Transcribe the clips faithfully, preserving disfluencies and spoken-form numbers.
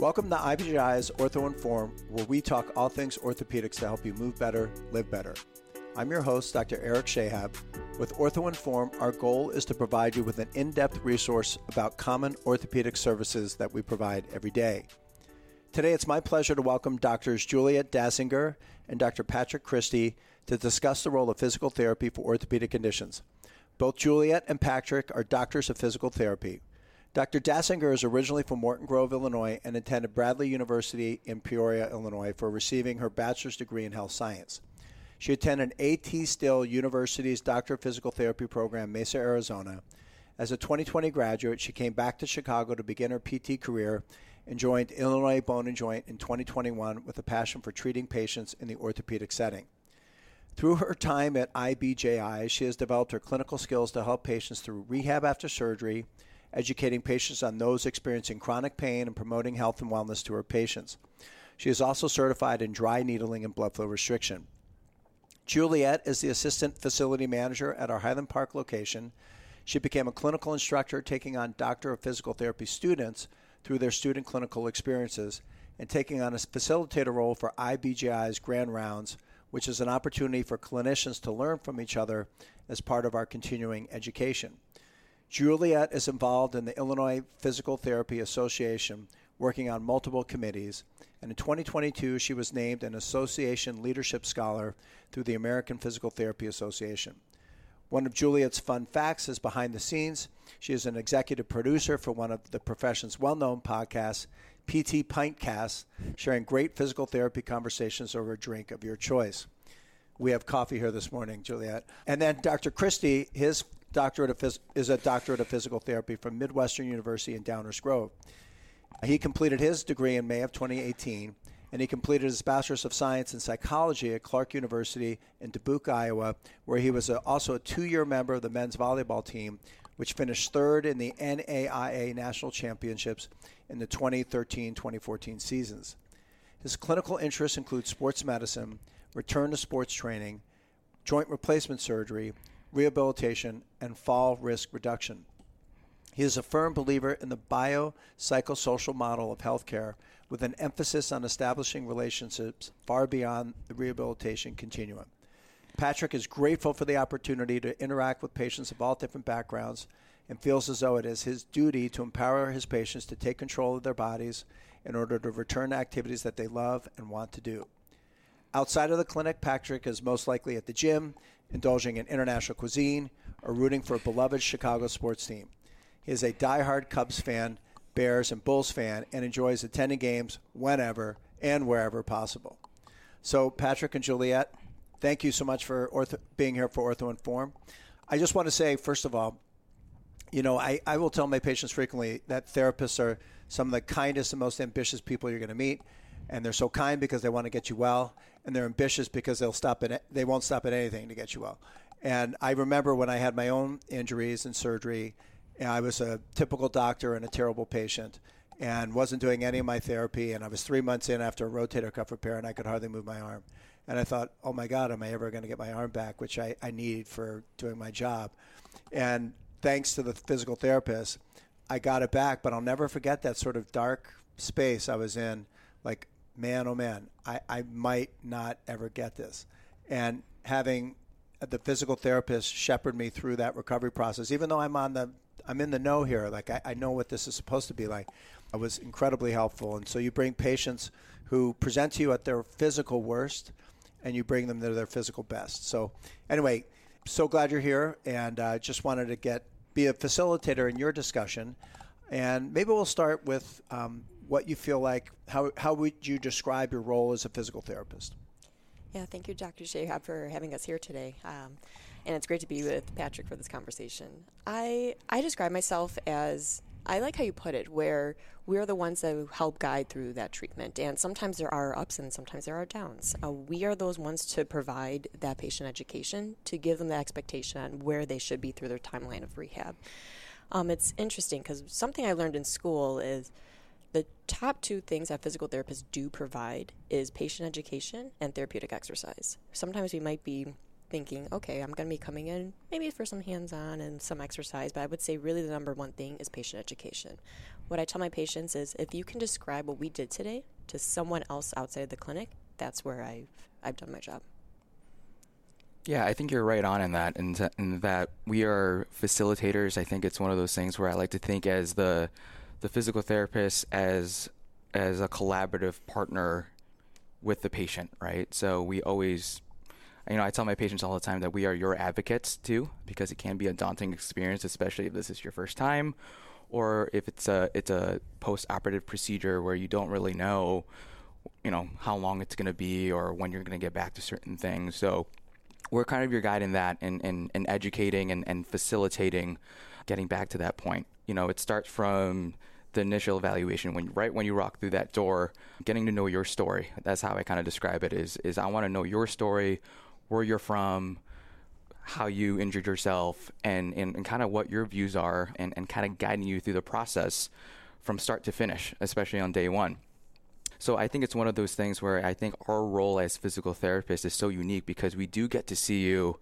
Welcome to I B J I's OrthoInform, where we talk all things orthopedics to help you move better, live better. I'm your host, Doctor Eric Shahab. With OrthoInform, our goal is to provide you with an in-depth resource about common orthopedic services that we provide every day. Today, it's my pleasure to welcome Doctors Juliette Dassinger and Doctor Patrick Cristi to discuss the role of physical therapy for orthopedic conditions. Both Juliette and Patrick are doctors of physical therapy. Doctor Dassinger is originally from Morton Grove, Illinois, and attended Bradley University in Peoria, Illinois, for receiving her bachelor's degree in health science. She attended A T Still University's Doctor of Physical Therapy program, Mesa, Arizona. As a twenty twenty graduate, she came back to Chicago to begin her P T career and joined Illinois Bone and Joint in twenty twenty-one with a passion for treating patients in the orthopedic setting. Through her time at I B J I, she has developed her clinical skills to help patients through rehab after surgery, educating patients on those experiencing chronic pain and promoting health and wellness to her patients. She is also certified in dry needling and blood flow restriction. Juliette is the assistant facility manager at our Highland Park location. She became a clinical instructor, taking on Doctor of Physical Therapy students through their student clinical experiences and taking on a facilitator role for I B J I's Grand Rounds, which is an opportunity for clinicians to learn from each other as part of our continuing education. Juliette is involved in the Illinois Physical Therapy Association, working on multiple committees, and in twenty twenty-two, she was named an Association Leadership Scholar through the American Physical Therapy Association. One of Juliette's fun facts is behind the scenes. She is an executive producer for one of the profession's well-known podcasts, P T Pintcast, sharing great physical therapy conversations over a drink of your choice. We have coffee here this morning, Juliette. And then Doctor Cristi, his doctorate of phys- is a doctorate of physical therapy from Midwestern University in Downers Grove. He completed his degree in May of twenty eighteen, and he completed his Bachelor's of Science in Psychology at Clark University in Dubuque, Iowa, where he was a, also a two-year member of the men's volleyball team, which finished third in the N A I A National Championships in the twenty thirteen twenty fourteen seasons. His clinical interests include sports medicine, return to sports training, joint replacement surgery, rehabilitation, and fall risk reduction. He is a firm believer in the biopsychosocial model of healthcare with an emphasis on establishing relationships far beyond the rehabilitation continuum. Patrick is grateful for the opportunity to interact with patients of all different backgrounds and feels as though it is his duty to empower his patients to take control of their bodies in order to return to activities that they love and want to do. Outside of the clinic, Patrick is most likely at the gym, indulging in international cuisine, or rooting for a beloved Chicago sports team. He is a diehard Cubs fan, Bears, and Bulls fan, and enjoys attending games whenever and wherever possible. So, Patrick and Juliette, thank you so much for ortho- being here for OrthoInform. I just want to say, first of all, you know, I, I will tell my patients frequently that therapists are some of the kindest and most ambitious people you're going to meet. And they're so kind because they want to get you well, and they're ambitious because they'll stop at they won't stop at anything to get you well. And I remember when I had my own injuries and surgery, and I was a typical doctor and a terrible patient, and wasn't doing any of my therapy. And I was three months in after a rotator cuff repair, and I could hardly move my arm. And I thought, oh my God, am I ever going to get my arm back, which I, I need for doing my job? And thanks to the physical therapist, I got it back. But I'll never forget that sort of dark space I was in, like, man, oh man, I, I might not ever get this. And having the physical therapist shepherd me through that recovery process, even though I'm on the I'm in the know here, like I, I know what this is supposed to be like, it was incredibly helpful. And so you bring patients who present to you at their physical worst, and you bring them to their physical best. So anyway, so glad you're here, and I uh, just wanted to get be a facilitator in your discussion. And maybe we'll start with um, what you feel like, how how would you describe your role as a physical therapist? Yeah, thank you, Doctor Shahab, for having us here today. Um, and it's great to be with Patrick for this conversation. I, I describe myself as, I like how you put it, where we're the ones that help guide through that treatment. And sometimes there are ups and sometimes there are downs. Uh, we are those ones to provide that patient education, to give them the expectation on where they should be through their timeline of rehab. Um, it's interesting because something I learned in school is the top two things that physical therapists do provide is patient education and therapeutic exercise. Sometimes we might be thinking, okay, I'm going to be coming in maybe for some hands-on and some exercise, but I would say really the number one thing is patient education. What I tell my patients is if you can describe what we did today to someone else outside the clinic, that's where I've, I've done my job. Yeah, I think you're right on in that, in, t- in that we are facilitators. I think it's one of those things where I like to think as the the physical therapist as as a collaborative partner with the patient, right? So we always, you know, I tell my patients all the time that we are your advocates too, because it can be a daunting experience, especially if this is your first time, or if it's a it's a post-operative procedure where you don't really know, you know, how long it's going to be or when you're going to get back to certain things. So we're kind of your guide in that and in, in, in educating and, and facilitating getting back to that point. You know, it starts from the initial evaluation when right when you walk through that door, getting to know your story. That's how I kind of describe it is, is I want to know your story, where you're from, how you injured yourself, and, and, and kind of what your views are and, and kind of guiding you through the process from start to finish, especially on day one. So I think it's one of those things where I think our role as physical therapists is so unique because we do get to see you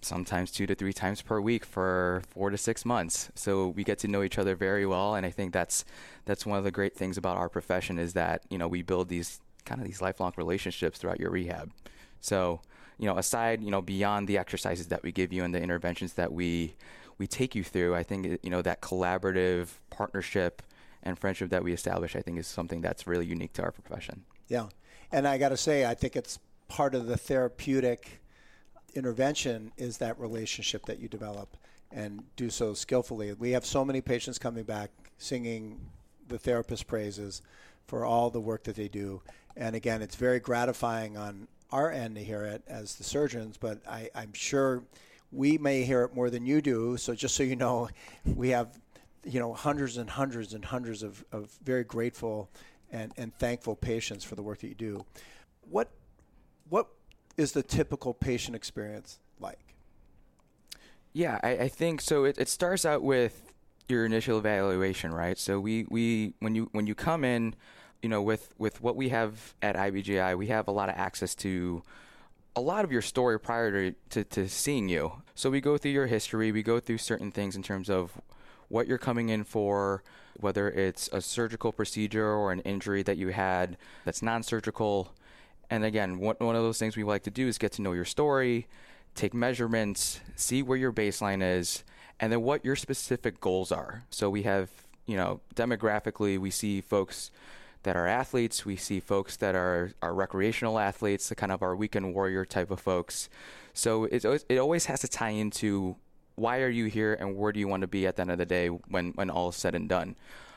sometimes two to three times per week for four to six months. So we get to know each other very well. And I think that's that's one of the great things about our profession is that, you know, we build these kind of these lifelong relationships throughout your rehab. So, you know, aside, you know, beyond the exercises that we give you and the interventions that we we take you through, I think, you know, that collaborative partnership and friendship that we establish, I think, is something that's really unique to our profession. Yeah. And I got to say, I think it's part of the therapeutic intervention is that relationship that you develop and do so skillfully. We have so many patients coming back singing the therapist praises for all the work that they do. And again, it's very gratifying on our end to hear it as the surgeons, but I, I'm sure we may hear it more than you do. So just so you know, we have you know, hundreds and hundreds and hundreds of, of very grateful and, and thankful patients for the work that you do. What what is the typical patient experience like? Yeah, I, I think so. It, it starts out with your initial evaluation, right? So we, we when you when you come in, you know, with, with what we have at I B J I, we have a lot of access to a lot of your story prior to, to, to seeing you. So we go through your history, we go through certain things in terms of what you're coming in for, whether it's a surgical procedure or an injury that you had that's non-surgical. And again, one of those things we like to do is get to know your story, take measurements, see where your baseline is, and then what your specific goals are. So we have, you know, demographically, we see folks that are athletes, we see folks that are, are recreational athletes, the kind of our weekend warrior type of folks. So it always, it always has to tie into why are you here and where do you want to be at the end of the day when, when all is said and done?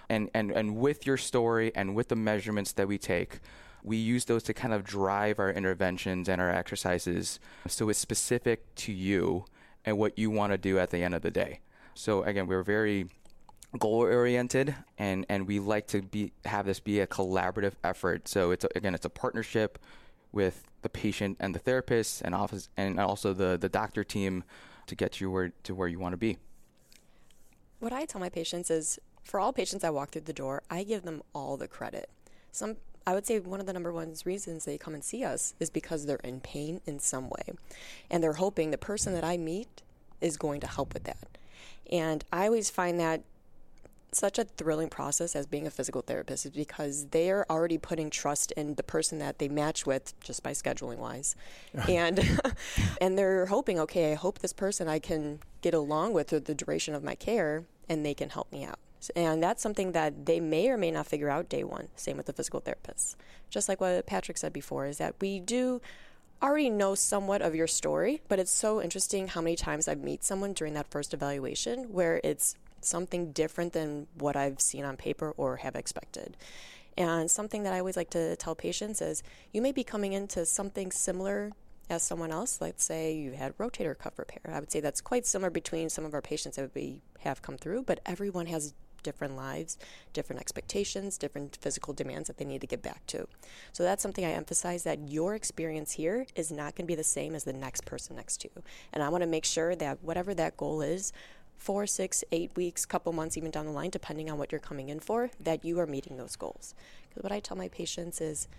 And, and and with your story and with the measurements that we take, we use those to kind of drive our interventions and our exercises so it's specific to you and what you want to do at the end of the day. So again, we're very goal-oriented and, and we like to be have this be a collaborative effort. So it's a, again, it's a partnership with the patient and the therapist and office and also the, the doctor team to get you where, to where you want to be. What I tell my patients is, for all patients I walk through the door, I give them all the credit. Some, I would say one of the number one reasons they come and see us is because they're in pain in some way. And they're hoping the person that I meet is going to help with that. And I always find that such a thrilling process as being a physical therapist is because they are already putting trust in the person that they match with just by scheduling wise. and and they're hoping, okay, I hope this person I can get along with through the duration of my care and they can help me out. And that's something that they may or may not figure out day one. Same with the physical therapists. Just like what Patrick said before is that we do already know somewhat of your story, but it's so interesting how many times I meet someone during that first evaluation where it's something different than what I've seen on paper or have expected. And something that I always like to tell patients is you may be coming into something similar as someone else. Let's say you had rotator cuff repair. I would say that's quite similar between some of our patients that we have come through, but everyone has different lives, different expectations, different physical demands that they need to get back to. So that's something I emphasize, that your experience here is not going to be the same as the next person next to you. And I want to make sure that whatever that goal is, four, six, eight weeks, couple months, even down the line, depending on what you're coming in for, that you are meeting those goals. Because what I tell my patients is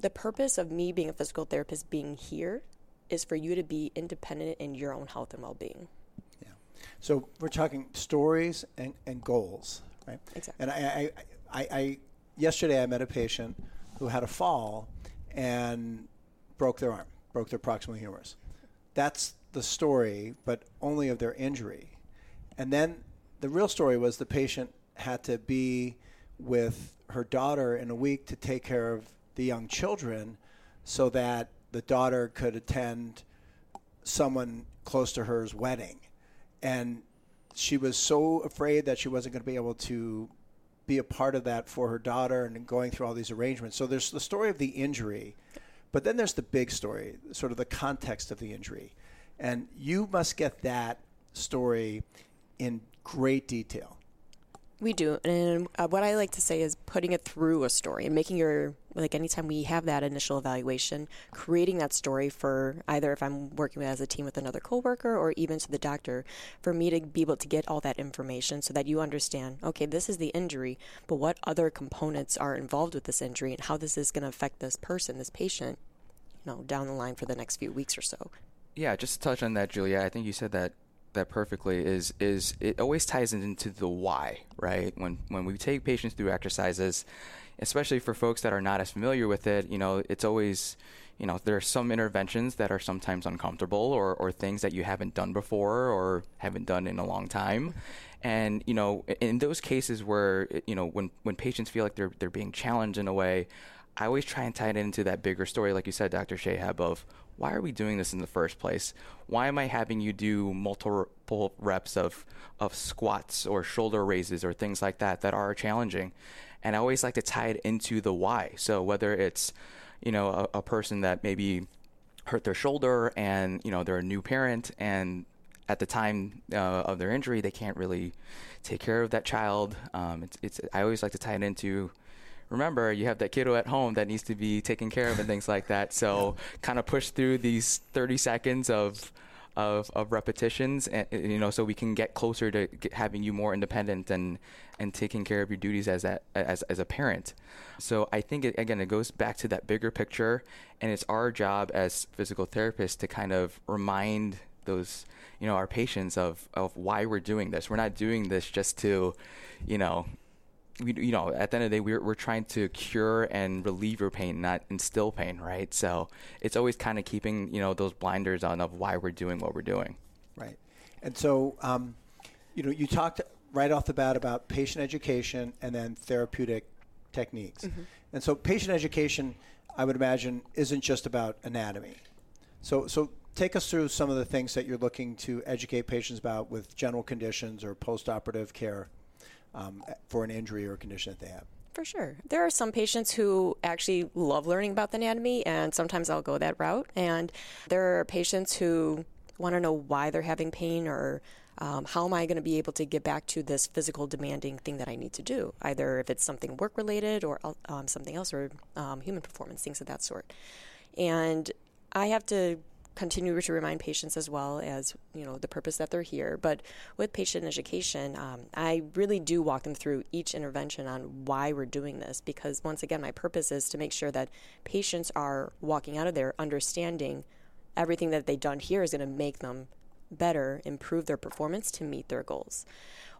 the purpose of me being a physical therapist being here is for you to be independent in your own health and well-being. Yeah. So we're talking stories and, and goals, right? Exactly. And I, I, I, I, yesterday I met a patient who had a fall and broke their arm, broke their proximal humerus. That's the story, but only of their injury. And then the real story was the patient had to be with her daughter in a week to take care of the young children so that the daughter could attend someone close to her's wedding. And she was so afraid that she wasn't going to be able to be a part of that for her daughter and going through all these arrangements. So there's the story of the injury, but then there's the big story, sort of the context of the injury. And you must get that story in great detail. We do. And uh, what I like to say is putting it through a story and making your, like anytime we have that initial evaluation, creating that story for either if I'm working as a team with another coworker or even to the doctor, for me to be able to get all that information so that you understand, okay, this is the injury, but what other components are involved with this injury and how this is going to affect this person, this patient, you know, down the line for the next few weeks or so. Yeah, just to touch on that, Julia, I think you said that that perfectly is is it always ties into the why, right? When when we take patients through exercises, especially for folks that are not as familiar with it, you know, it's always, you know, there are some interventions that are sometimes uncomfortable or, or things that you haven't done before or haven't done in a long time. And, you know, in those cases where, you know, when, when patients feel like they're they're being challenged in a way, I always try and tie it into that bigger story, like you said, Doctor Shahab, of why are we doing this in the first place? Why am I having you do multiple reps of of squats or shoulder raises or things like that that are challenging? And I always like to tie it into the why. So whether it's, you know, a, a person that maybe hurt their shoulder and, you know, they're a new parent and at the time uh, of their injury, they can't really take care of that child. Um, it's, it's I always like to tie it into, remember, you have that kiddo at home that needs to be taken care of and things like that. So kind of push through these thirty seconds of of, of repetitions, and, you know, so we can get closer to get, having you more independent and, and taking care of your duties as a, as, as a parent. So I think, it, again, it goes back to that bigger picture, and it's our job as physical therapists to kind of remind those, you know, our patients of, of why we're doing this. We're not doing this just to, you know, We, you know, at the end of the day, we're we're trying to cure and relieve your pain, not instill pain, right? So it's always kind of keeping, you know, those blinders on of why we're doing what we're doing. Right. And so, um, you know, you talked right off the bat about patient education and then therapeutic techniques. Mm-hmm. And so patient education, I would imagine, isn't just about anatomy. So so take us through some of the things that you're looking to educate patients about with general conditions or post-operative care. Um, for an injury or condition that they have? For sure. There are some patients who actually love learning about the anatomy, and sometimes I'll go that route. And there are patients who want to know why they're having pain or um, how am I going to be able to get back to this physical demanding thing that I need to do, either if it's something work-related or um, something else or um, human performance, things of that sort. And I have to continue to remind patients as well as, you know, the purpose that they're here. But with patient education, um, I really do walk them through each intervention on why we're doing this, because once again, my purpose is to make sure that patients are walking out of there understanding everything that they've done here is going to make them better, improve their performance to meet their goals.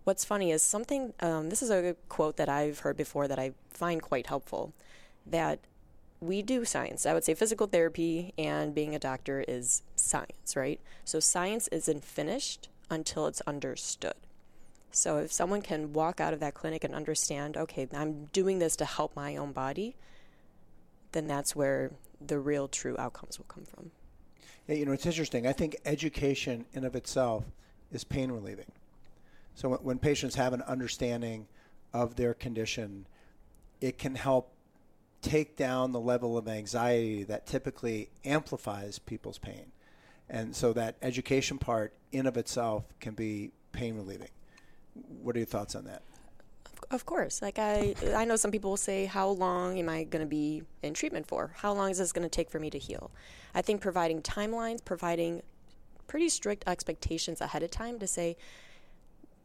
What's funny is something, um, this is a quote that I've heard before that I find quite helpful, that we do science. I would say physical therapy and being a doctor is science, right? So science isn't finished until it's understood. So if someone can walk out of that clinic and understand, okay, I'm doing this to help my own body, then that's where the real true outcomes will come from. Yeah, you know, it's interesting. I think education in of itself is pain relieving. So when, when patients have an understanding of their condition, it can help take down the level of anxiety that typically amplifies people's pain. And so that education part in of itself can be pain relieving. What are your thoughts on that? Of course. Like I I know some people will say, how long am I going to be in treatment for? How long is this going to take for me to heal? I think providing timelines, providing pretty strict expectations ahead of time to say,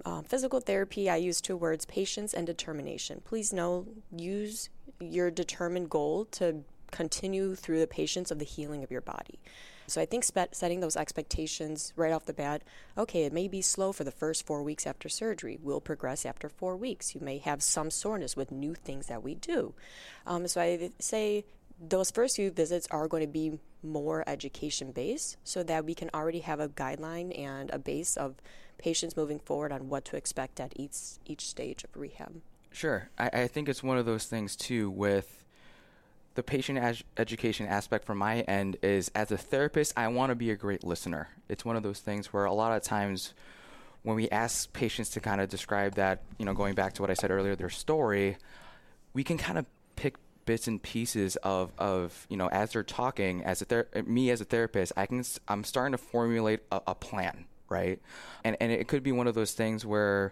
Um, physical therapy, I use two words, patience and determination. Please know, use your determined goal to continue through the patience of the healing of your body. So I think spe- setting those expectations right off the bat, okay, it may be slow for the first four weeks after surgery. We'll progress after four weeks. You may have some soreness with new things that we do. Um, so I say those first few visits are going to be more education-based so that we can already have a guideline and a base of patients moving forward on what to expect at each, each stage of rehab. Sure. I, I think it's one of those things, too, with the patient ed- education aspect from my end is, as a therapist, I want to be a great listener. It's one of those things where a lot of times when we ask patients to kind of describe that, you know, going back to what I said earlier, their story, we can kind of pick bits and pieces of, of you know, as they're talking, as a ther- me as a therapist, I can, I'm starting to formulate a, a plan, right? And and it could be one of those things where,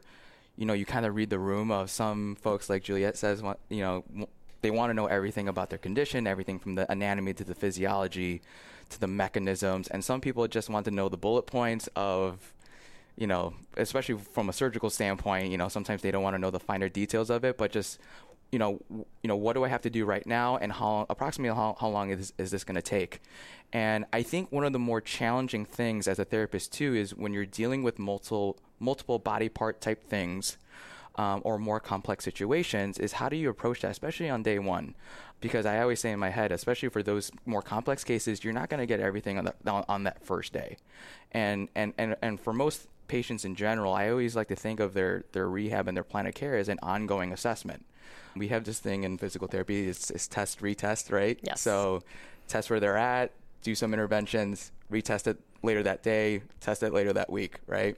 you know, you kind of read the room of some folks, like Juliette says, you know, they want to know everything about their condition, everything from the anatomy to the physiology to the mechanisms. And some people just want to know the bullet points of, you know, especially from a surgical standpoint, you know, sometimes they don't want to know the finer details of it, but just, you know, you know, what do I have to do right now? And how approximately how, how long is, is this going to take? And I think one of the more challenging things as a therapist, too, is when you're dealing with multiple multiple body part type things um, or more complex situations is how do you approach that, especially on day one? Because I always say in my head, especially for those more complex cases, you're not going to get everything on, the, on, on that first day. And, and, and, and for most patients in general, I always like to think of their, their rehab and their plan of care as an ongoing assessment. We have this thing in physical therapy, it's, it's test, retest, right? Yes. So test where they're at, do some interventions, retest it later that day, test it later that week, right?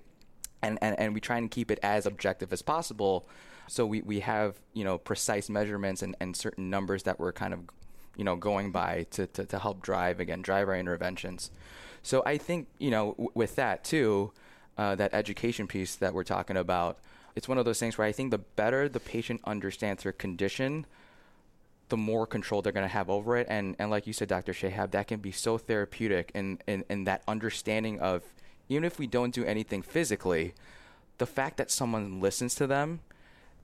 And, and, and we try and keep it as objective as possible. So we, we have, you know, precise measurements and, and certain numbers that we're kind of, you know, going by to, to, to help drive, again, drive our interventions. So I think, you know, w- with that too, uh, that education piece that we're talking about, it's one of those things where I think the better the patient understands their condition, the more control they're going to have over it. And, and like you said, Doctor Shahab, that can be so therapeutic in, in, in that understanding of, even if we don't do anything physically, the fact that someone listens to them,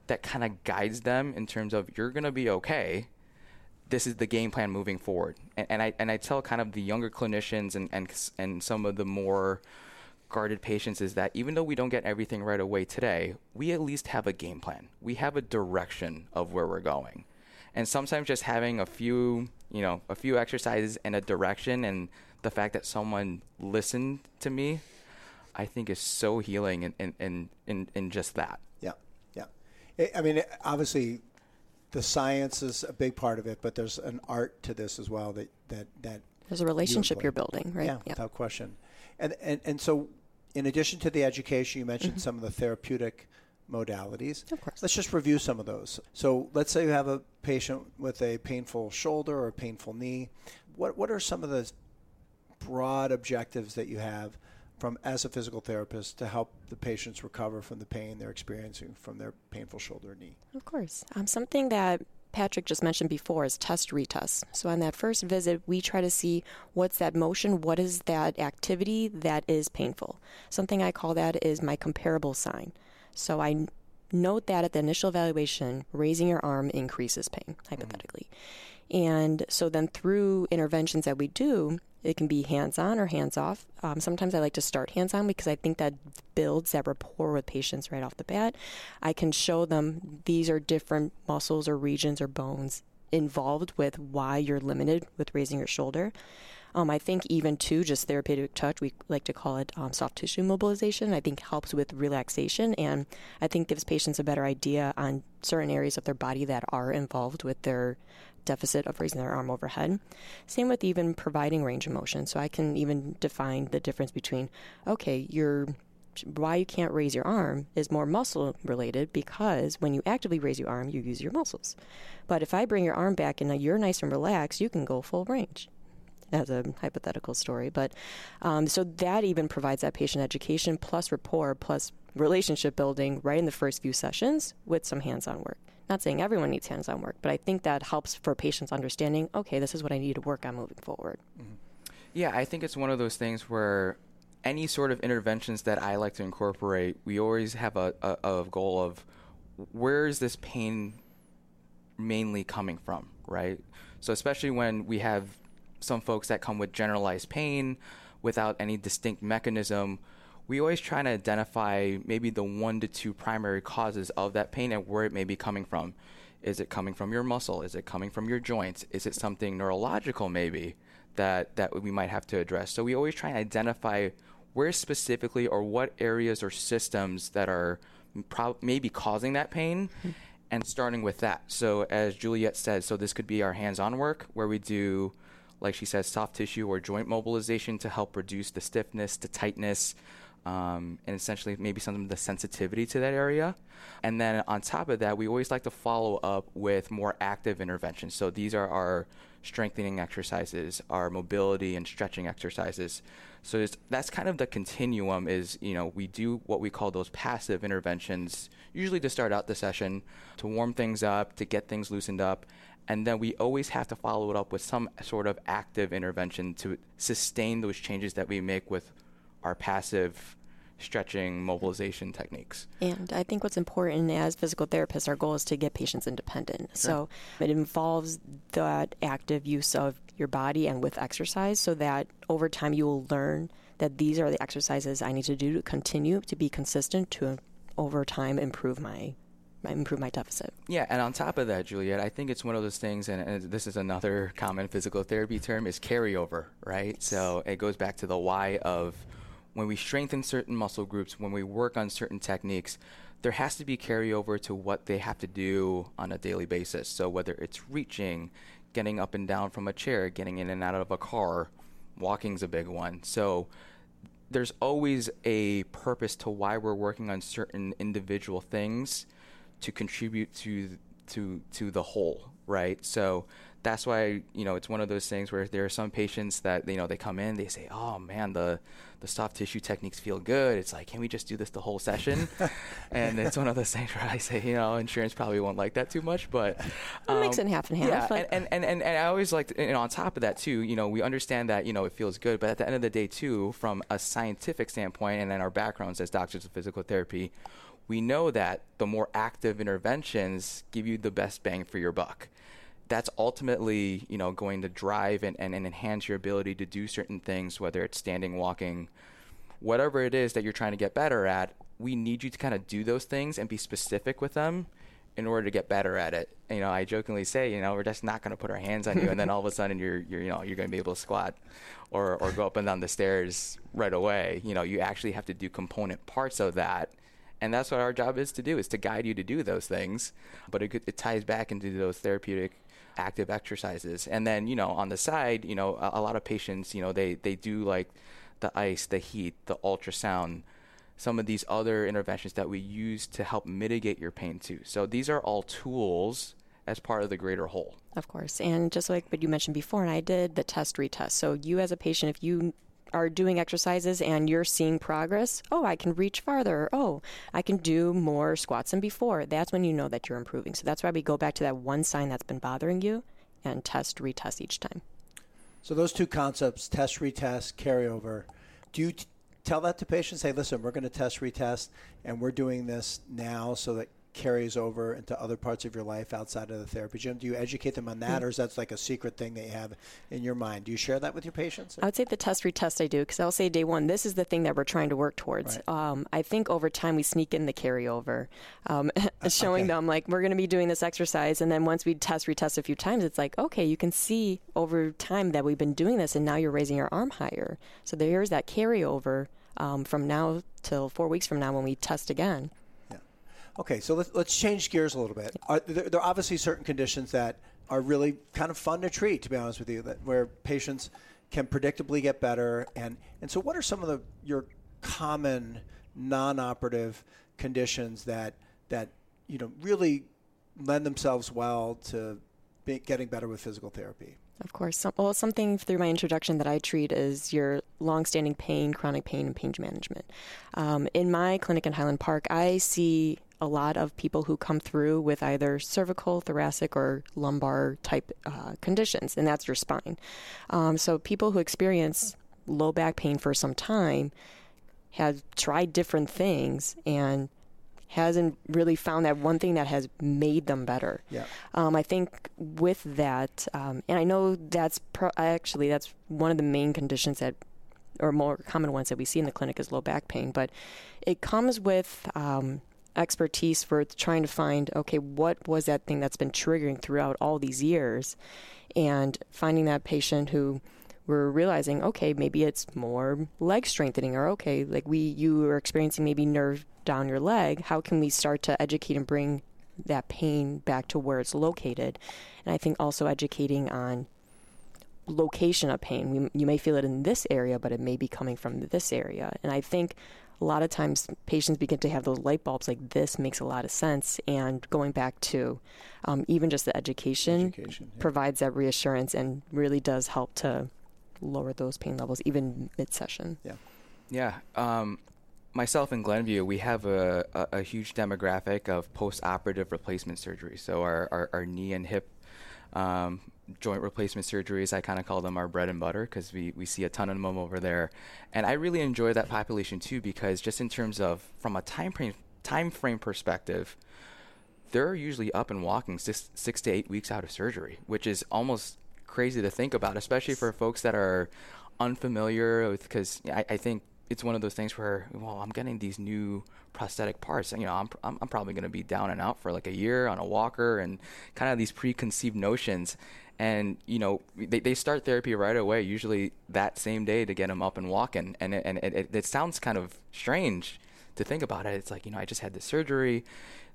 that kind of guides them in terms of you're going to be okay. This is the game plan moving forward. And, and I and I tell kind of the younger clinicians and, and and some of the more guarded patients is that even though we don't get everything right away today, we at least have a game plan. We have a direction of where we're going. And sometimes just having a few, you know, a few exercises and a direction and the fact that someone listened to me, I think is so healing in, in, in, in, in just that. Yeah, yeah. I mean, obviously, the science is a big part of it, but there's an art to this as well. That that, that there's a relationship you're building, right? Yeah, yeah, without question. And and and so, in addition to the education, you mentioned mm-hmm. some of the therapeutic modalities. Of course. Let's just review some of those. So, let's say you have a patient with a painful shoulder or a painful knee. What what are some of the broad objectives that you have from as a physical therapist to help the patients recover from the pain they're experiencing from their painful shoulder or knee? Of course. Um, something that Patrick just mentioned before is test retest. So on that first visit, we try to see what's that motion, what is that activity that is painful. Something I call that is my comparable sign. So I note that at the initial evaluation, raising your arm increases pain, hypothetically. Mm-hmm. And so then through interventions that we do, it can be hands-on or hands-off. Um, sometimes I like to start hands-on because I think that builds that rapport with patients right off the bat. I can show them these are different muscles or regions or bones involved with why you're limited with raising your shoulder. Um, I think even, too, just therapeutic touch, we like to call it um, soft tissue mobilization, I think helps with relaxation and I think gives patients a better idea on certain areas of their body that are involved with their deficit of raising their arm overhead. Same with even providing range of motion. So I can even define the difference between, okay, your why you can't raise your arm is more muscle related because when you actively raise your arm, you use your muscles. But if I bring your arm back and you're nice and relaxed, you can go full range. As a hypothetical story. But um, so that even provides that patient education plus rapport plus relationship building right in the first few sessions with some hands-on work. Not saying everyone needs hands-on work, but I think that helps for patients understanding, okay, this is what I need to work on moving forward. Mm-hmm. Yeah, I think it's one of those things where any sort of interventions that I like to incorporate, we always have a, a, a goal of where is this pain mainly coming from, right? So especially when we have some folks that come with generalized pain without any distinct mechanism. We always try to identify maybe the one to two primary causes of that pain and where it may be coming from. Is it coming from your muscle? Is it coming from your joints? Is it something neurological maybe that, that we might have to address? So we always try and identify where specifically or what areas or systems that are pro- maybe causing that pain mm-hmm. and starting with that. So as Juliette said, so this could be our hands-on work where we do, like she says, soft tissue or joint mobilization to help reduce the stiffness, the tightness, Um, and essentially maybe some of the sensitivity to that area. And then on top of that, we always like to follow up with more active interventions. So these are our strengthening exercises, our mobility and stretching exercises. So it's, that's kind of the continuum is, you know, we do what we call those passive interventions, usually to start out the session, to warm things up, to get things loosened up. And then we always have to follow it up with some sort of active intervention to sustain those changes that we make with our passive stretching mobilization techniques. And I think what's important as physical therapists, our goal is to get patients independent. Sure. So it involves that active use of your body and with exercise so that over time you will learn that these are the exercises I need to do to continue to be consistent to over time improve my improve my deficit. Yeah, and on top of that, Juliette, I think it's one of those things, and, and this is another common physical therapy term, is carryover, right? Yes. So it goes back to the why of when we strengthen certain muscle groups, when we work on certain techniques, there has to be carryover to what they have to do on a daily basis. So whether it's reaching, getting up and down from a chair, getting in and out of a car, walking's a big one. So there's always a purpose to why we're working on certain individual things to contribute to to to the whole, right? So that's why, you know, it's one of those things where there are some patients that, you know, they come in, they say, oh man, the the soft tissue techniques feel good. It's like, can we just do this the whole session? And it's one of those things where I say, you know, insurance probably won't like that too much, but um, it makes it half and half. Yeah, like- and, and, and, and I always like, you know, on top of that too, you know, we understand that, you know, it feels good, but at the end of the day too, from a scientific standpoint and then our backgrounds as doctors of physical therapy, we know that the more active interventions give you the best bang for your buck. That's ultimately, you know, going to drive and, and, and enhance your ability to do certain things, whether it's standing, walking, whatever it is that you're trying to get better at. We need you to kind of do those things and be specific with them in order to get better at it. You know, I jokingly say, you know, we're just not going to put our hands on you, and then all of a sudden you're, you're, you know, you're going to be able to squat or or go up and down the stairs right away. You know, you actually have to do component parts of that. And that's what our job is to do, is to guide you to do those things. But it, it ties back into those therapeutic active exercises. And then, you know, on the side, you know, a, a lot of patients, you know, they, they do like the ice, the heat, the ultrasound, some of these other interventions that we use to help mitigate your pain too. So these are all tools as part of the greater whole. Of course. And just like what you mentioned before, and I did the test retest. So you as a patient, if you are doing exercises and you're seeing progress, oh, I can reach farther. Oh, I can do more squats than before. That's when you know that you're improving. So that's why we go back to that one sign that's been bothering you and test, retest each time. So those two concepts, test, retest, carryover, do you t- tell that to patients? Hey, listen, we're going to test, retest, and we're doing this now so that carries over into other parts of your life outside of the therapy gym? Do you educate them on that, or is that like a secret thing that you have in your mind? Do you share that with your patients? Or? I would say the test retest I do, because I'll say day one, this is the thing that we're trying to work towards. Right. Um, I think over time we sneak in the carryover, um, uh, showing okay. them like we're going to be doing this exercise, and then once we test retest a few times, it's like, okay, you can see over time that we've been doing this, and now you're raising your arm higher. So there's that carryover um, from now till four weeks from now when we test again. Okay, so let's, let's change gears a little bit. Are, there, there are obviously certain conditions that are really kind of fun to treat, to be honest with you, that where patients can predictably get better. And, and so what are some of the your common non-operative conditions that, that you know really lend themselves well to be, getting better with physical therapy? Of course. Some, well, something through my introduction that I treat is your long-standing pain, chronic pain, and pain management. Um, in my clinic in Highland Park, I see a lot of people who come through with either cervical, thoracic, or lumbar type uh, conditions, and that's your spine. Um, so people who experience low back pain for some time have tried different things and hasn't really found that one thing that has made them better. Yeah. Um, I think with that, um, and I know that's pro- actually that's one of the main conditions that, or more common ones that we see in the clinic is low back pain, but it comes with um, expertise for trying to find, okay, what was that thing that's been triggering throughout all these years, and finding that patient who we're realizing, okay, maybe it's more leg strengthening, or okay, like we, you are experiencing maybe nerve down your leg. How can we start to educate and bring that pain back to where it's located? And I think also educating on location of pain. We, you may feel it in this area, but it may be coming from this area. And I think a lot of times patients begin to have those light bulbs, like this makes a lot of sense. And going back to um, even just the education, education yeah. provides that reassurance and really does help to lower those pain levels, even mid-session. Yeah. Yeah. Um, myself in Glenview, we have a, a, a huge demographic of post-operative replacement surgery. So our, our, our knee and hip um, joint replacement surgeries, I kind of call them our bread and butter because we, we see a ton of them over there. And I really enjoy that population too, because just in terms of from a time frame, time frame perspective, they're usually up and walking six, six to eight weeks out of surgery, which is almost crazy to think about, especially for folks that are unfamiliar with, because I, I think it's one of those things where, well, I'm getting these new prosthetic parts, and you know, I'm I'm, I'm probably going to be down and out for like a year on a walker, and kind of these preconceived notions, and you know, they they start therapy right away, usually that same day, to get them up and walking, and it, and it, it sounds kind of strange to think about it. It's like, you know, I just had the surgery.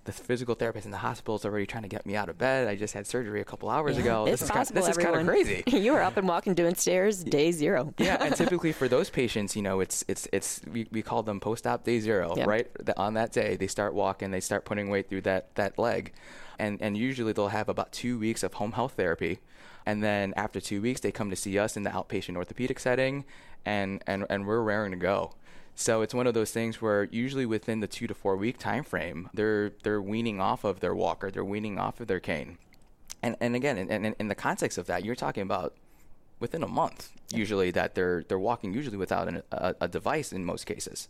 The physical therapist in the hospital is already trying to get me out of bed. I just had surgery a couple hours yeah, ago. This is kind of, this is kind of crazy. You were up and walking, doing stairs, day zero. Yeah, and typically for those patients, you know, it's it's it's we, we call them post-op day zero, yep. right? The, on that day, they start walking, they start putting weight through that that leg, and and usually they'll have about two weeks of home health therapy, and then after two weeks, they come to see us in the outpatient orthopedic setting, and and and we're raring to go. So it's one of those things where usually within the two to four week time frame, they're they're weaning off of their walker, they're weaning off of their cane, and and again, in, in, in the context of that, you're talking about within a month usually that they're they're walking, usually without an, a, a device in most cases.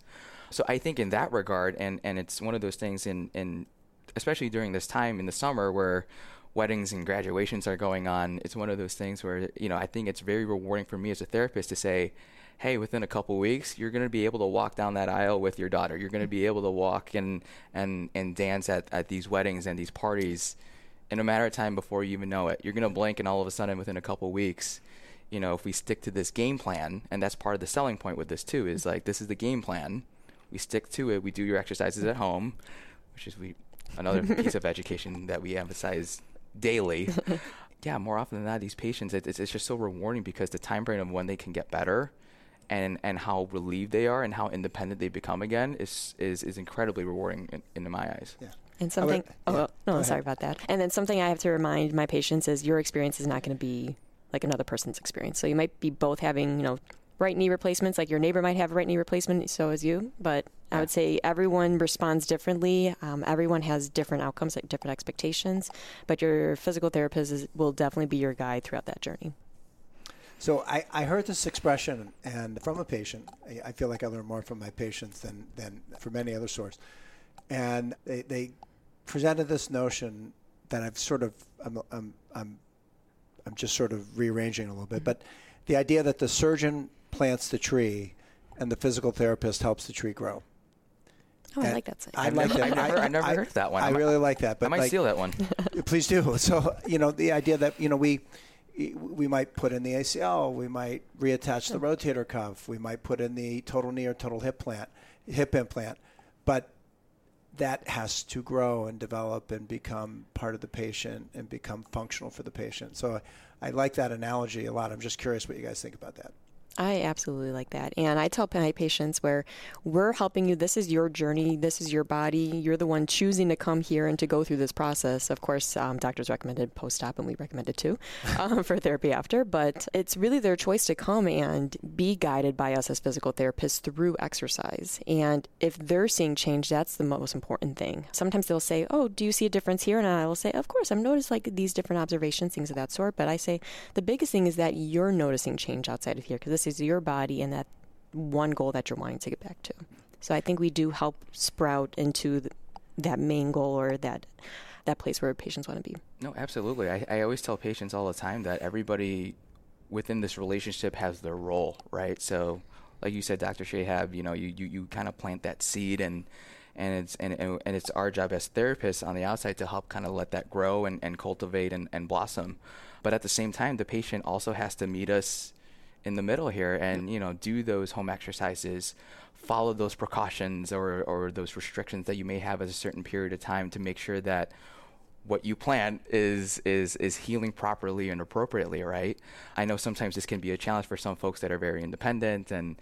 So I think in that regard, and, and it's one of those things in in especially during this time in the summer where weddings and graduations are going on, it's one of those things where, you know, I think it's very rewarding for me as a therapist to say, hey, within a couple of weeks, you're going to be able to walk down that aisle with your daughter. You're going to be able to walk and and, and dance at, at these weddings and these parties in a matter of time before you even know it. You're going to blink, and all of a sudden, within a couple of weeks, you know, if we stick to this game plan, and that's part of the selling point with this too, is like, this is the game plan. We stick to it. We do your exercises at home, which is we another piece of education that we emphasize daily. Yeah, more often than not, these patients, it, it's, it's just so rewarding because the time frame of when they can get better And, and how relieved they are and how independent they become again is is, is incredibly rewarding in, in my eyes. Yeah. And something, would, oh, yeah. no, I'm sorry about that. And then something I have to remind my patients is your experience is not going to be like another person's experience. So you might be both having, you know, right knee replacements, like your neighbor might have a right knee replacement, so is you. But yeah. I would say everyone responds differently. Um, everyone has different outcomes, like different expectations. But your physical therapist is, will definitely be your guide throughout that journey. So I, I heard this expression and from a patient. I, I feel like I learn more from my patients than, than from any other source. And they, they presented this notion that I've sort of, I'm, I'm, I'm, I'm just sort of rearranging a little bit, but the idea that the surgeon plants the tree and the physical therapist helps the tree grow. Oh, and I like that. I like that. I never, I, I never I, heard that one. I, I really like that. But I might like, steal that one. Please do. So, you know, the idea that, you know, we... we might put in the A C L, we might reattach the rotator cuff, we might put in the total knee or total hip plant, hip implant, but that has to grow and develop and become part of the patient and become functional for the patient. So I, I like that analogy a lot. I'm just curious what you guys think about that. I absolutely like that. And I tell my patients where we're helping you, this is your journey, this is your body, you're the one choosing to come here and to go through this process. Of course, um, doctors recommended post-op and we recommended too um, for therapy after, but it's really their choice to come and be guided by us as physical therapists through exercise. And if they're seeing change, that's the most important thing. Sometimes they'll say, oh, do you see a difference here? And I will say, of course, I've noticed like these different observations, things of that sort. But I say, the biggest thing is that you're noticing change outside of here, because this is your body and that one goal that you're wanting to get back to. So I think we do help sprout into the, that main goal or that that place where patients want to be. No, absolutely. I, I always tell patients all the time that everybody within this relationship has their role, right? So like you said, Doctor Shahab, you know, you, you, you kind of plant that seed, and and it's and, and and it's our job as therapists on the outside to help kind of let that grow and, and cultivate and, and blossom. But at the same time, the patient also has to meet us in the middle here and, you know, do those home exercises, follow those precautions or, or those restrictions that you may have at a certain period of time to make sure that what you plan is is is healing properly and appropriately, right? I know sometimes this can be a challenge for some folks that are very independent and,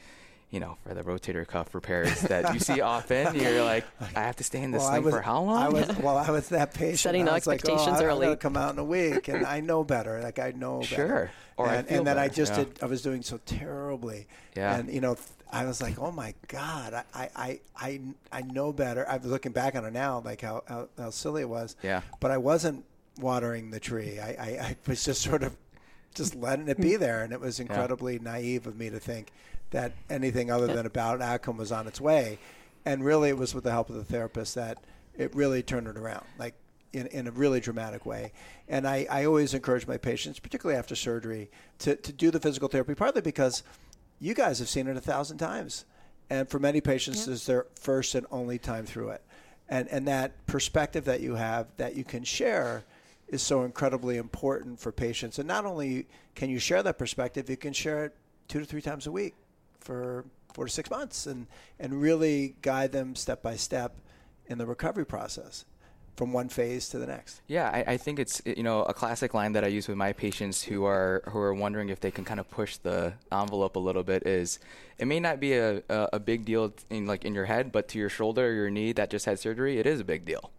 you know, for the rotator cuff repairs that you see often, you're like, I have to stay in this well, thing was, for how long? I was, well, I was that patient. Setting no expectations like, oh, early. I'm going to come out in a week, and I know better. Like, I know better. Sure. Or and I feel and then I just yeah. did, I was doing so terribly. Yeah. And, you know, I was like, oh, my God, I I, I, I know better. I was looking back on it now, like how, how, how silly it was. Yeah. But I wasn't watering the tree. I, I, I was just sort of just letting it be there, and it was incredibly yeah. naive of me to think that anything other than a bad outcome was on its way. And really it was with the help of the therapist that it really turned it around, like in, in a really dramatic way. And I, I always encourage my patients, particularly after surgery, to, to do the physical therapy, partly because you guys have seen it a thousand times. And for many patients, yeah. it's their first and only time through it. And and that perspective that you have that you can share is so incredibly important for patients. And not only can you share that perspective, you can share it two to three times a week for four to six months and, and really guide them step by step in the recovery process from one phase to the next. Yeah, I, I think it's, you know, a classic line that I use with my patients who are who are wondering if they can kind of push the envelope a little bit is, it may not be a, a, a big deal in like in your head, but to your shoulder or your knee that just had surgery, it is a big deal.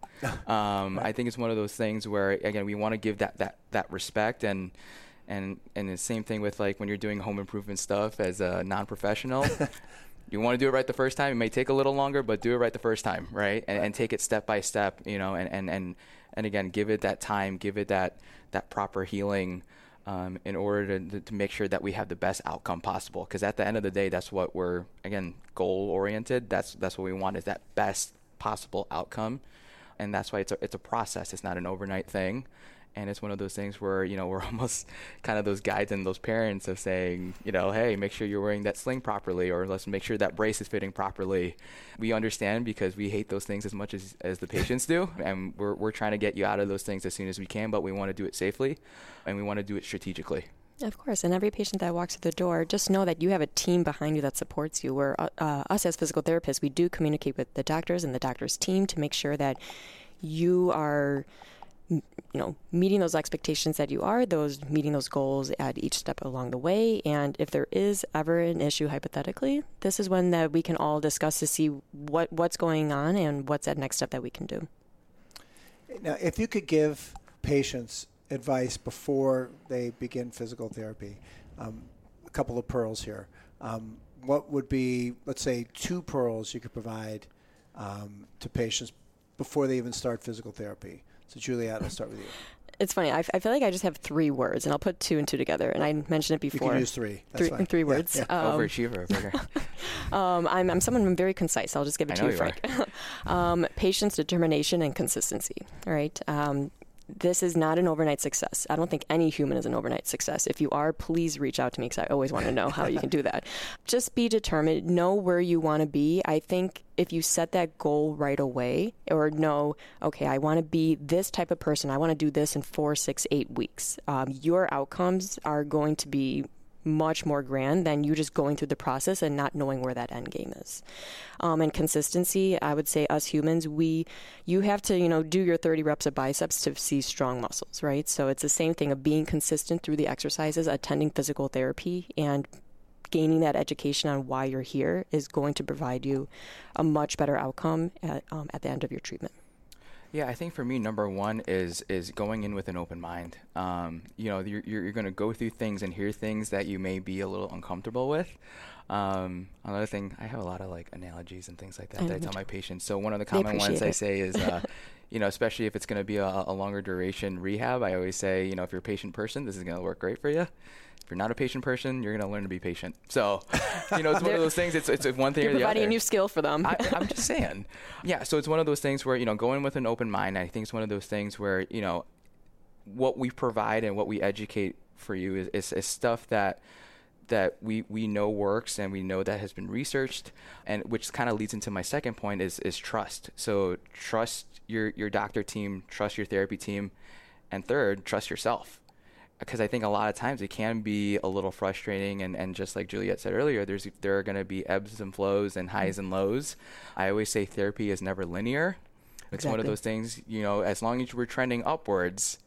um, right. I think it's one of those things where, again, we want to give that, that, that respect and And and the same thing with like when you're doing home improvement stuff as a non-professional, you want to do it right the first time. It may take a little longer, but do it right the first time, right? And, right. and take it step by step, you know. And, and, and, and again, give it that time, give it that that proper healing, um, in order to to make sure that we have the best outcome possible. Because at the end of the day, that's what we're again goal oriented. That's that's what we want is that best possible outcome, and that's why it's a, it's a process. It's not an overnight thing. And it's one of those things where, you know, we're almost kind of those guides and those parents of saying, you know, hey, make sure you're wearing that sling properly, or let's make sure that brace is fitting properly. We understand because we hate those things as much as, as the patients do. And we're we're trying to get you out of those things as soon as we can, but we want to do it safely and we want to do it strategically. Of course. And every patient that walks through the door, just know that you have a team behind you that supports you. Where uh, uh, us as physical therapists, we do communicate with the doctors and the doctor's team to make sure that you are, you know, meeting those expectations that you are, those meeting those goals at each step along the way. And if there is ever an issue, hypothetically, this is one that we can all discuss to see what, what's going on and what's that next step that we can do. Now, if you could give patients advice before they begin physical therapy, um, a couple of pearls here. Um, what would be, let's say, two pearls you could provide um, to patients before they even start physical therapy? So, Juliette, I'll start with you. It's funny. I, f- I feel like I just have three words, and I'll put two and two together, and I mentioned it before. You can use three. That's three, fine. Three words. Yeah, yeah. Um, Overachiever. um, I'm, I'm someone I'm very concise. I'll just give it I to you, you Frank. um, patience, determination, and consistency. All right. Um, this is not an overnight success. I don't think any human is an overnight success. If you are, please reach out to me because I always want to know how you can do that. Just be determined. Know where you want to be. I think if you set that goal right away or know, okay, I want to be this type of person. I want to do this in four, six, eight weeks. Um, your outcomes are going to be much more grand than you just going through the process and not knowing where that end game is. Um, and consistency, I would say us humans, we, you have to, you know, do your thirty reps of biceps to see strong muscles, right? So it's the same thing of being consistent through the exercises, attending physical therapy, and gaining that education on why you're here is going to provide you a much better outcome at, um, at the end of your treatment. Yeah, I think for me, number one is is going in with an open mind. Um, you know, you're you're going to go through things and hear things that you may be a little uncomfortable with. Um, another thing, I have a lot of like analogies and things like that I that I tell my patients. So one of the common ones it. I say is, uh, you know, especially if it's going to be a, a longer duration rehab, I always say, you know, if you're a patient person, this is going to work great for you. If you're not a patient person, you're going to learn to be patient. So, you know, it's one of those things. It's it's one thing or the other. You're providing a new skill for them. I, I'm just saying. Yeah. So it's one of those things where, you know, going with an open mind, I think it's one of those things where, you know, what we provide and what we educate for you is, is, is stuff that that we, we know works and we know that has been researched, and which kind of leads into my second point is is trust. So trust your, your doctor team, trust your therapy team, and third, trust yourself. Because I think a lot of times it can be a little frustrating, and, and just like Juliette said earlier, there's there are going to be ebbs and flows and highs and lows. I always say therapy is never linear. It's exactly. One of those things, you know, as long as you were trending upwards,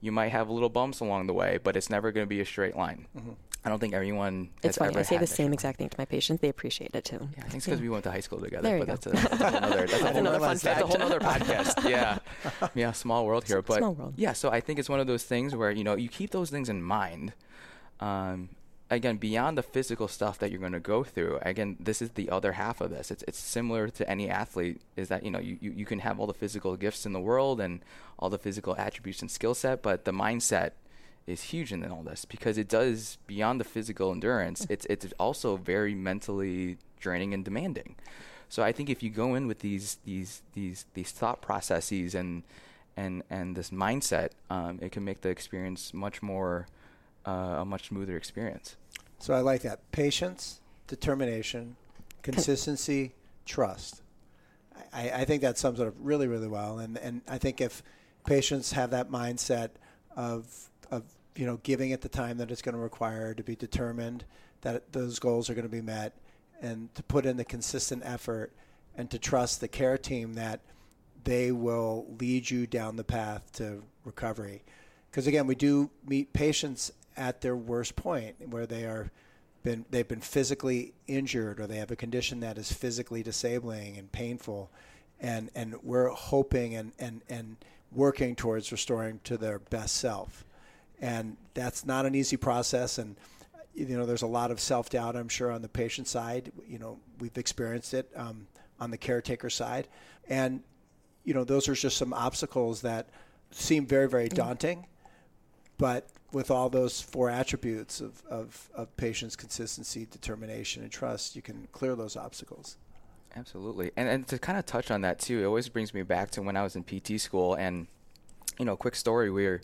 you might have little bumps along the way, but it's never going to be a straight line. Mm-hmm. I don't think everyone has it's funny. Ever I say the same show. Exact thing to my patients. They appreciate it too. Yeah, I think it's because we went to high school together. There but that's, a, that's another. That's, that's whole another fun fact. That's a whole other podcast. Yeah, yeah. Small world here, but small world. Yeah. So I think it's one of those things where, you know, you keep those things in mind. Um, again, beyond the physical stuff that you're going to go through. Again, this is the other half of this. It's it's similar to any athlete. Is that, you know, you, you, you can have all the physical gifts in the world and all the physical attributes and skill set, but the mindset is huge in all this, because it does beyond the physical endurance. It's it's also very mentally draining and demanding. So I think if you go in with these these these these thought processes and and and this mindset, um, it can make the experience much more uh, a much smoother experience. So I like that: patience, determination, consistency, trust. I, I think that sums it up really really well. And and I think if patients have that mindset of of, you know, giving it the time that it's going to require to be determined that those goals are going to be met, and to put in the consistent effort, and to trust the care team that they will lead you down the path to recovery. Because again, we do meet patients at their worst point, where they are been they've been physically injured, or they have a condition that is physically disabling and painful, and and we're hoping and and and working towards restoring to their best self. And that's not an easy process. And, you know, there's a lot of self-doubt, I'm sure, on the patient side. You know, we've experienced it um, on the caretaker side. And, you know, those are just some obstacles that seem very, very daunting. But with all those four attributes of, of, of patients' consistency, determination, and trust, you can clear those obstacles. Absolutely. And, and to kind of touch on that, too, it always brings me back to when I was in P T school. And, you know, quick story, we were...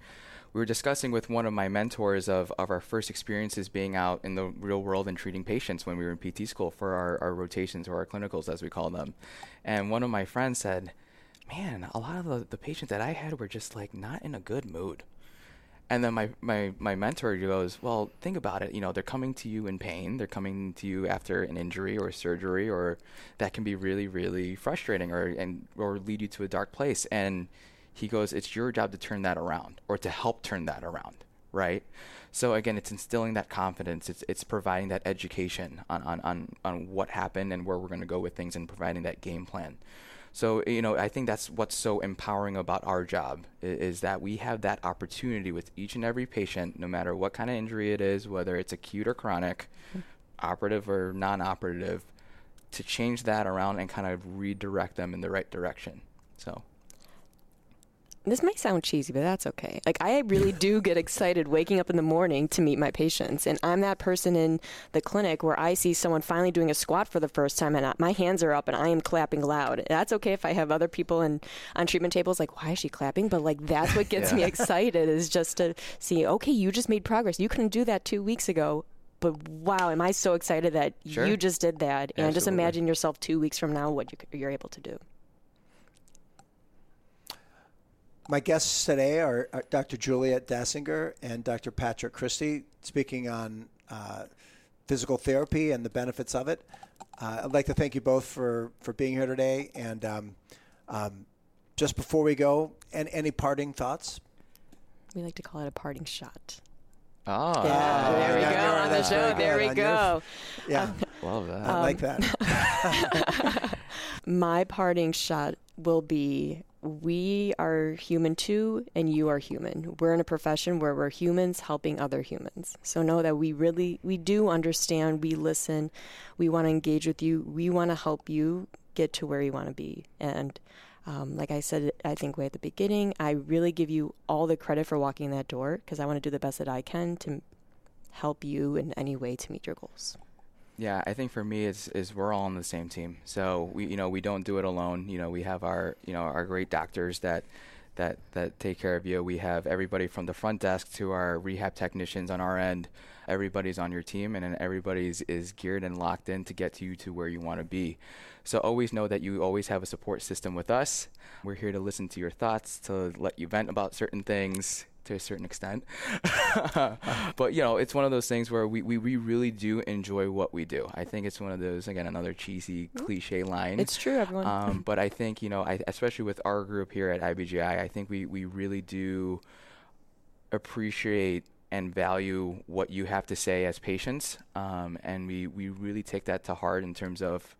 We were discussing with one of my mentors of, of our first experiences being out in the real world and treating patients when we were in P T school for our, our rotations, or our clinicals, as we call them. And one of my friends said, man, a lot of the, the patients that I had were just like not in a good mood. And then my, my, my mentor goes, well, think about it. You know, they're coming to you in pain. They're coming to you after an injury or surgery, or that can be really, really frustrating, or, and, or lead you to a dark place. And he goes, it's your job to turn that around, or to help turn that around, right? So again, it's instilling that confidence. It's it's providing that education on on, on, on what happened and where we're going to go with things, and providing that game plan. So, you know, I think that's what's so empowering about our job, is, is that we have that opportunity with each and every patient, no matter what kind of injury it is, whether it's acute or chronic, mm-hmm. operative or non-operative, to change that around and kind of redirect them in the right direction. So... This might sound cheesy, but that's okay. Like, I really do get excited waking up in the morning to meet my patients. And I'm that person in the clinic where I see someone finally doing a squat for the first time, and I, my hands are up and I am clapping loud. That's okay if I have other people in, on treatment tables like, why is she clapping? But like, that's what gets yeah. me excited, is just to see, okay, you just made progress. You couldn't do that two weeks ago. But wow, am I so excited that sure. you just did that. And absolutely. Just imagine yourself two weeks from now, what you, you're able to do. My guests today are Doctor Juliette Dassinger and Doctor Patrick Cristi, speaking on uh, physical therapy and the benefits of it. Uh, I'd like to thank you both for, for being here today. And um, um, just before we go, and any parting thoughts? We like to call it a parting shot. Oh, yeah, there we go on the show. There we go. Yeah, love that. I like that. My parting shot will be: we are human too, and you are human. We're in a profession where we're humans helping other humans. So know that we really, we do understand, we listen, we want to engage with you, we want to help you get to where you want to be. And Um, like I said, I think way at the beginning, I really give you all the credit for walking that door because I want to do the best that I can to help you in any way to meet your goals. Yeah, I think for me, it's is we're all on the same team. So we, you know, we don't do it alone. You know, we have our, you know, our great doctors that that that take care of you. We have everybody from the front desk to our rehab technicians on our end. Everybody's on your team, and then everybody's is geared and locked in to get to you to where you want to be. So always know that you always have a support system with us. We're here to listen to your thoughts, to let you vent about certain things to a certain extent. But, you know, it's one of those things where we, we, we really do enjoy what we do. I think it's one of those, again, another cheesy cliche line. It's true, everyone. Um, but I think, you know, I, especially with our group here at I B J I, I think we, we really do appreciate and value what you have to say as patients. Um, and we, we really take that to heart in terms of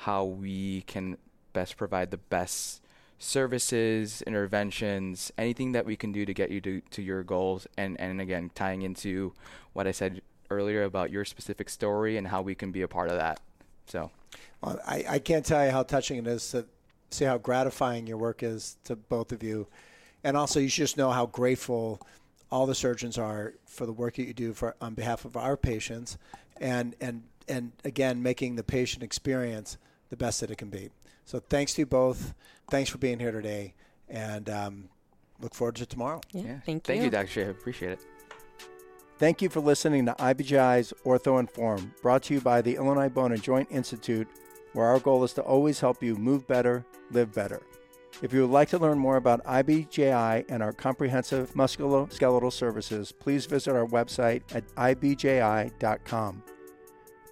how we can best provide the best services, interventions, anything that we can do to get you to, to your goals. And, and again, tying into what I said earlier about your specific story and how we can be a part of that. So well, I, I can't tell you how touching it is to see how gratifying your work is to both of you. And also you should just know how grateful all the surgeons are for the work that you do for on behalf of our patients, and and and again, making the patient experience the best that it can be. So thanks to you both. Thanks for being here today, and um, look forward to tomorrow. Yeah, yeah. Thank you. Thank you, Doctor Shahab. Appreciate it. Thank you for listening to I B J I's OrthoInform, brought to you by the Illinois Bone and Joint Institute, where our goal is to always help you move better, live better. If you would like to learn more about I B J I and our comprehensive musculoskeletal services, please visit our website at I B J I dot com.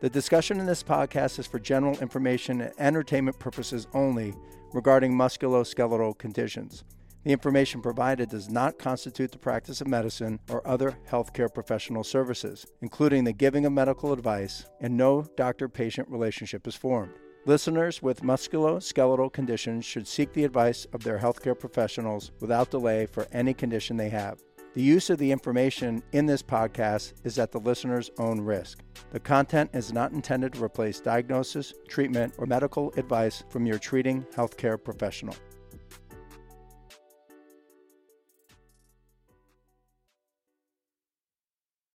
The discussion in this podcast is for general information and entertainment purposes only regarding musculoskeletal conditions. The information provided does not constitute the practice of medicine or other healthcare professional services, including the giving of medical advice, and no doctor-patient relationship is formed. Listeners with musculoskeletal conditions should seek the advice of their healthcare professionals without delay for any condition they have. The use of the information in this podcast is at the listener's own risk. The content is not intended to replace diagnosis, treatment, or medical advice from your treating healthcare professional.